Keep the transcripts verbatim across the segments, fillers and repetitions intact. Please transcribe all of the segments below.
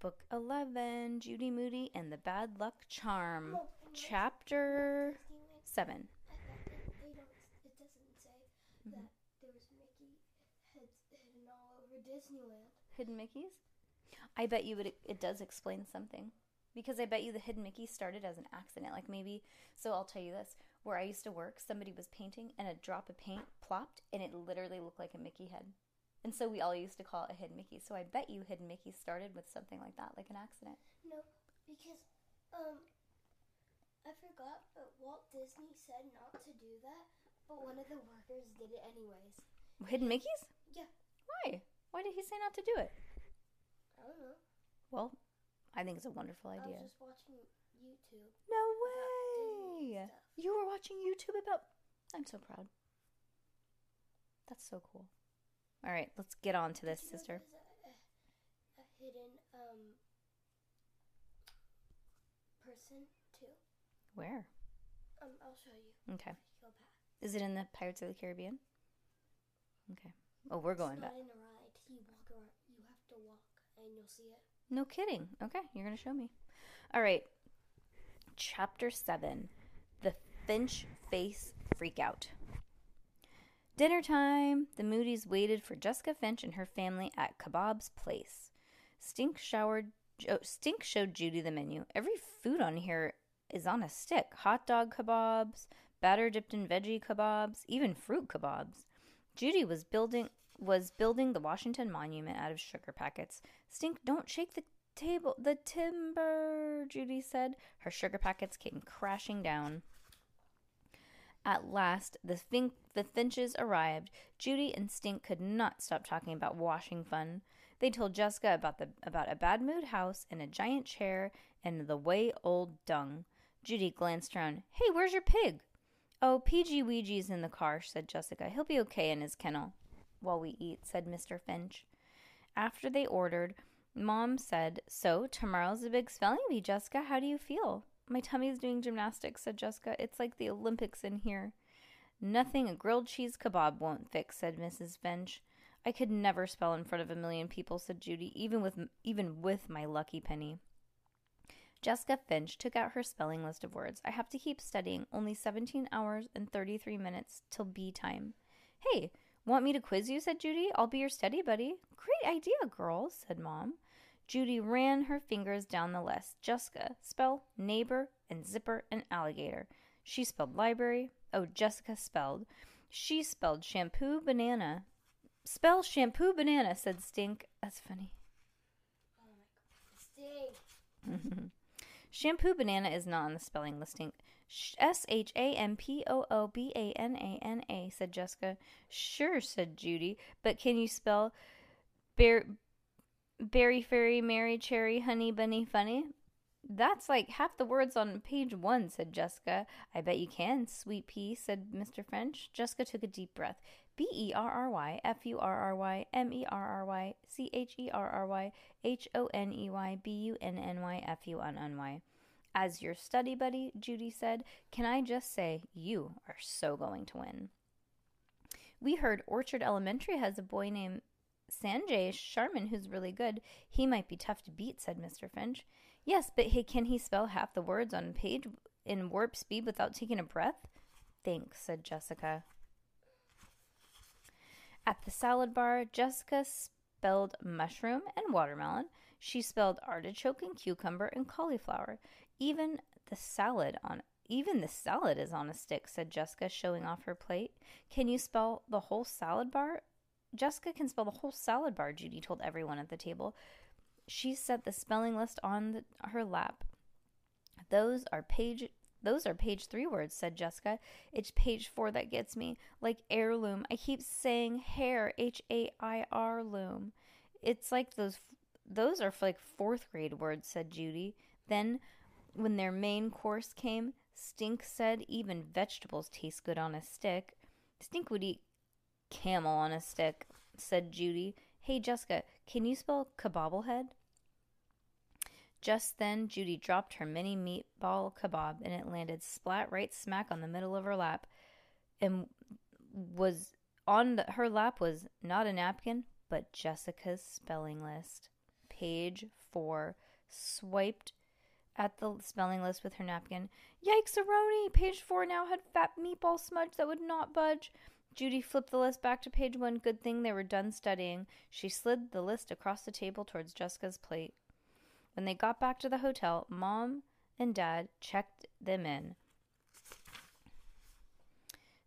Book eleven, Judy Moody and the Bad Luck Charm, Chapter seven. Mm-hmm. That there was Mickey hidden all over Disneyland. Hidden Mickeys? I bet you it, it does explain something. Because I bet you the hidden Mickey started as an accident. Like maybe, so I'll tell you this. Where I used to work, somebody was painting and a drop of paint plopped and it literally looked like a Mickey head. And so we all used to call it a hidden Mickey. So I bet you hidden Mickey started with something like that, like an accident. No, because um, I forgot, but Walt Disney said not to do that. But one of the workers did it anyways. Hidden Mickeys? Yeah. Why? Why did he say not to do it? I don't know. Well, I think it's a wonderful idea. I was just watching YouTube. No way! You were watching YouTube about... I'm so proud. That's so cool. All right, let's get on to this, did you sister. Know there's a, a hidden um, person, too. Where? Um, I'll show you. Okay. Go back. Is it in the Pirates of the Caribbean? Okay. Oh, we're going back. It's not in a ride. You walk around. You have to walk, and you'll see it. No kidding. Okay, you're going to show me. All right. Chapter seven, The Finch Face Freakout. Dinner time. The Moody's waited for Jessica Finch and her family at Kebabs Place. Stink showered. Oh, Stink showed Judy the menu. Every food on here is on a stick. Hot dog kebabs, batter dipped in veggie kebabs, even fruit kebabs. Judy was building was building the Washington Monument out of sugar packets. Stink, don't shake the table, the timber, Judy said. Her sugar packets came crashing down. At last, the, fin- the Finches arrived. Judy and Stink could not stop talking about washing fun. They told Jessica about the about a bad mood house and a giant chair and the way old dung. Judy glanced around. Hey, where's your pig? Oh, P G Ouija's in the car, said Jessica. He'll be okay in his kennel. While we eat, said Mister Finch. After they ordered, Mom said, So, tomorrow's a big spelling bee, Jessica. How do you feel? My tummy's doing gymnastics, said Jessica. It's like the Olympics in here. Nothing a grilled cheese kebab won't fix, said Missus Finch. I could never spell in front of a million people, said Judy, even with even with my lucky penny. Jessica Finch took out her spelling list of words. I have to keep studying only seventeen hours and thirty-three minutes till bee time. Hey, want me to quiz you, said Judy. I'll be your study buddy. Great idea, girls, said Mom. Judy ran her fingers down the list. Jessica, spell, neighbor, and zipper, and alligator. She spelled library. Oh, Jessica spelled. She spelled shampoo, banana. Spell shampoo, banana, said Stink. That's funny. Oh my God. Stink. Shampoo banana is not on the spelling listing. S H A M P O O B A N A N A, said Jessica. Sure, said Judy, but can you spell bear, berry, fairy, mary, cherry, honey, bunny, funny? That's like half the words on page one, said Jessica. I bet you can, sweet pea, said Mister Finch. Jessica took a deep breath. B E R R Y, F U R R Y, M E R R Y, C H E R R Y, H O N E Y, B U N N Y, F U N N Y. As your study buddy, Judy said, can I just say you are so going to win? We heard Orchard Elementary has a boy named Sanjay Charmin who's really good. He might be tough to beat, said Mister Finch. Yes, but he, can he spell half the words on page in warp speed without taking a breath? Thanks, said Jessica. At the salad bar, Jessica spelled mushroom and watermelon. She spelled artichoke and cucumber and cauliflower. Even the salad on even the salad is on a stick, said Jessica, showing off her plate. Can you spell the whole salad bar? Jessica can spell the whole salad bar, Judy told everyone at the table. She set the spelling list on the, her lap. Those are page Those are page three words, said Jessica. It's page four that gets me, like heirloom. I keep saying hair, H A I R loom. It's like those Those are like fourth grade words, said Judy. Then, when their main course came, Stink said even vegetables taste good on a stick. Stink would eat camel on a stick, said Judy. Hey, Jessica, can you spell kebabblehead? Just then, Judy dropped her mini meatball kebab, and it landed splat right smack on the middle of her lap. And was on the, her lap was not a napkin, but Jessica's spelling list. Page four. Swiped at the spelling list with her napkin. Yikes-a-roni! Page four now had fat meatball smudge that would not budge. Judy flipped the list back to page one. Good thing they were done studying. She slid the list across the table towards Jessica's plate. When they got back to the hotel, Mom and Dad checked them in.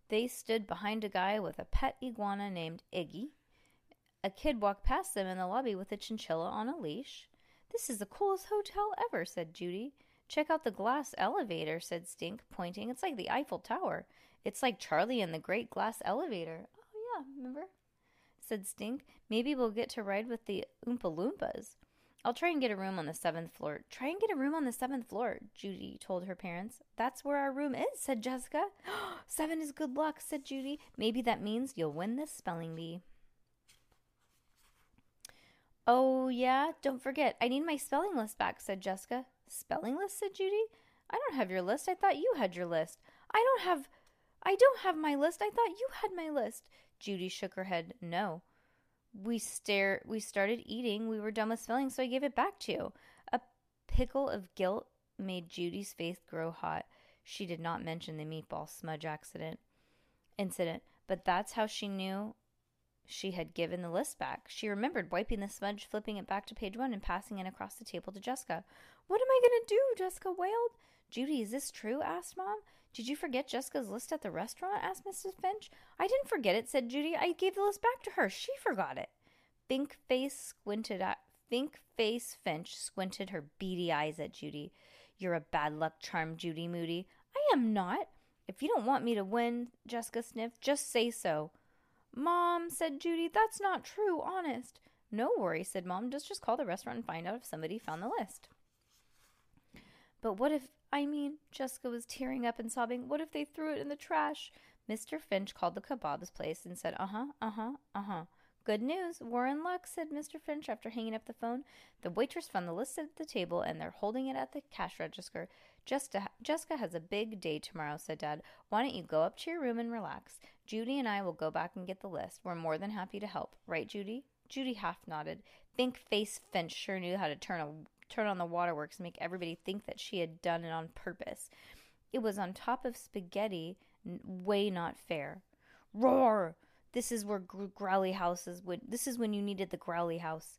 They stood behind a guy with a pet iguana named Iggy. A kid walked past them in the lobby with a chinchilla on a leash. This is the coolest hotel ever, said Judy. Check out the glass elevator, said Stink, pointing. It's like the Eiffel Tower. It's like Charlie and the Great Glass Elevator. Oh, yeah, remember? Said Stink. Maybe we'll get to ride with the Oompa Loompas. I'll try and get a room on the seventh floor. Try and get a room on the seventh floor, Judy told her parents. That's where our room is, said Jessica. Seven is good luck, said Judy. Maybe that means you'll win this spelling bee. Oh, yeah, don't forget. I need my spelling list back, said Jessica. Spelling list, said Judy. I don't have your list. I thought you had your list. I don't have... I don't have my list. I thought you had my list. Judy shook her head. No. We stare. We started eating. We were done with spelling, so I gave it back to you. A pickle of guilt made Judy's face grow hot. She did not mention the meatball smudge accident incident, but that's how she knew she had given the list back. She remembered wiping the smudge, flipping it back to page one, and passing it across the table to Jessica. What am I going to do? Jessica wailed. Judy, is this true? Asked Mom. Did you forget Jessica's list at the restaurant? Asked Missus Finch. I didn't forget it, said Judy. I gave the list back to her. She forgot it. Fink face squinted at Fink face Finch squinted her beady eyes at Judy. You're a bad luck charm, Judy Moody. I am not. If you don't want me to win, Jessica sniffed, just say so. Mom, said Judy, that's not true, honest. No worry, said Mom. Just just call the restaurant and find out if somebody found the list. But what if, I mean, Jessica was tearing up and sobbing, what if they threw it in the trash? Mister Finch called the Kebabs Place and said, uh-huh, uh-huh, uh-huh. Good news, we're in luck, said Mister Finch after hanging up the phone. The waitress found the list at the table, and they're holding it at the cash register. Jessica, Jessica has a big day tomorrow, said Dad. Why don't you go up to your room and relax? Judy and I will go back and get the list. We're more than happy to help. Right, Judy? Judy half nodded. Think face Finch sure knew how to turn a... turn on the waterworks and make everybody think that she had done it on purpose. It was on top of spaghetti, n- way not fair. Roar! This is where gr- growly houses would. This is when you needed the growly house.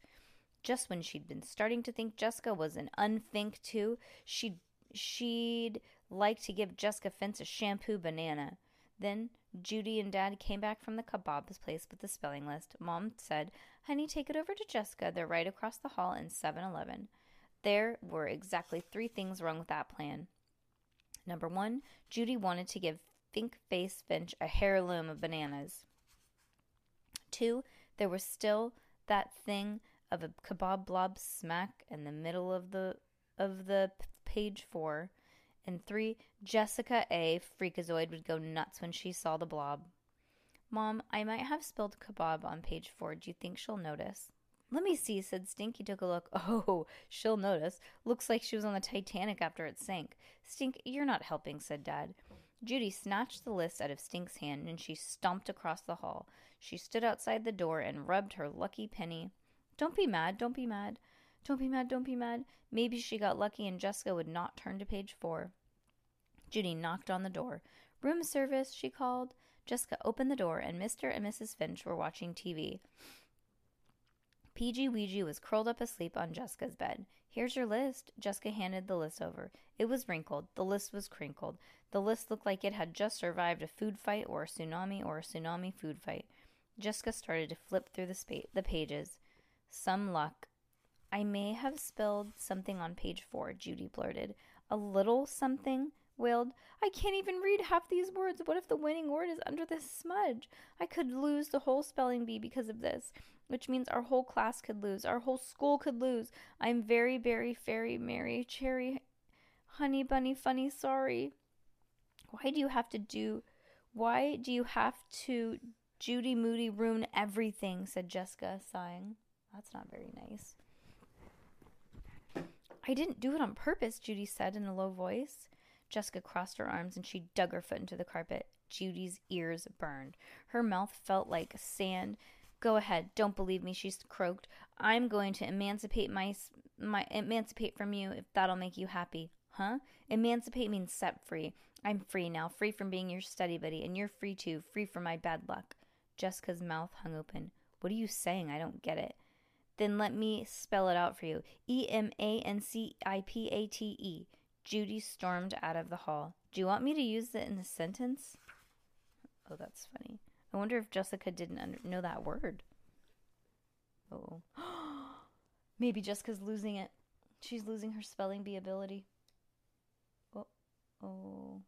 Just when she'd been starting to think Jessica was an unfink too, she'd she'd like to give Jessica Finch a shampoo banana. Then Judy and Dad came back from the Kebabs Place with the spelling list. Mom said, "Honey, take it over to Jessica. They're right across the hall in seven eleven." There were exactly three things wrong with that plan. Number one, Judy wanted to give Fink Face Finch a heirloom of bananas. Two, there was still that thing of a kebab blob smack in the middle of the of the p- page four. And three, Jessica A. Freakazoid would go nuts when she saw the blob. Mom, I might have spilled kebab on page four. Do you think she'll notice? Let me see, said Stink. He took a look. Oh, she'll notice. Looks like she was on the Titanic after it sank. Stink, you're not helping, said Dad. Judy snatched the list out of Stink's hand, and she stomped across the hall. She stood outside the door and rubbed her lucky penny. Don't be mad, don't be mad. Don't be mad, don't be mad. Maybe she got lucky and Jessica would not turn to page four. Judy knocked on the door. Room service, she called. Jessica opened the door, and Mister and Missus Finch were watching T V. P G Ouija was curled up asleep on Jessica's bed. Here's your list. Jessica handed the list over. It was wrinkled. The list was crinkled. The list looked like it had just survived a food fight or a tsunami or a tsunami food fight. Jessica started to flip through the, spa- the pages. Some luck. I may have spilled something on page four, Judy blurted. A little something wailed. I can't even read half these words. What if the winning word is under this smudge? I could lose the whole spelling bee because of this, which means our whole class could lose. Our whole school could lose. I'm very, very, fairy, merry, cherry, honey, bunny, funny, sorry. Why do you have to do... Why do you have to Judy Moody ruin everything, said Jessica, sighing. That's not very nice. I didn't do it on purpose, Judy said in a low voice. Jessica crossed her arms and she dug her foot into the carpet. Judy's ears burned. Her mouth felt like sand. Go ahead, don't believe me, she croaked. I'm going to emancipate my, my emancipate from you if that'll make you happy. Huh? Emancipate means set free. I'm free now, free from being your study buddy, and you're free too, free from my bad luck. Jessica's mouth hung open. What are you saying? I don't get it. Then let me spell it out for you. E M A N C I P A T E. Judy stormed out of the hall. Do you want me to use it in a sentence? Oh, that's funny. I wonder if Jessica didn't under know that word. Oh. Maybe Jessica's losing it. She's losing her spelling bee ability. Oh. Oh.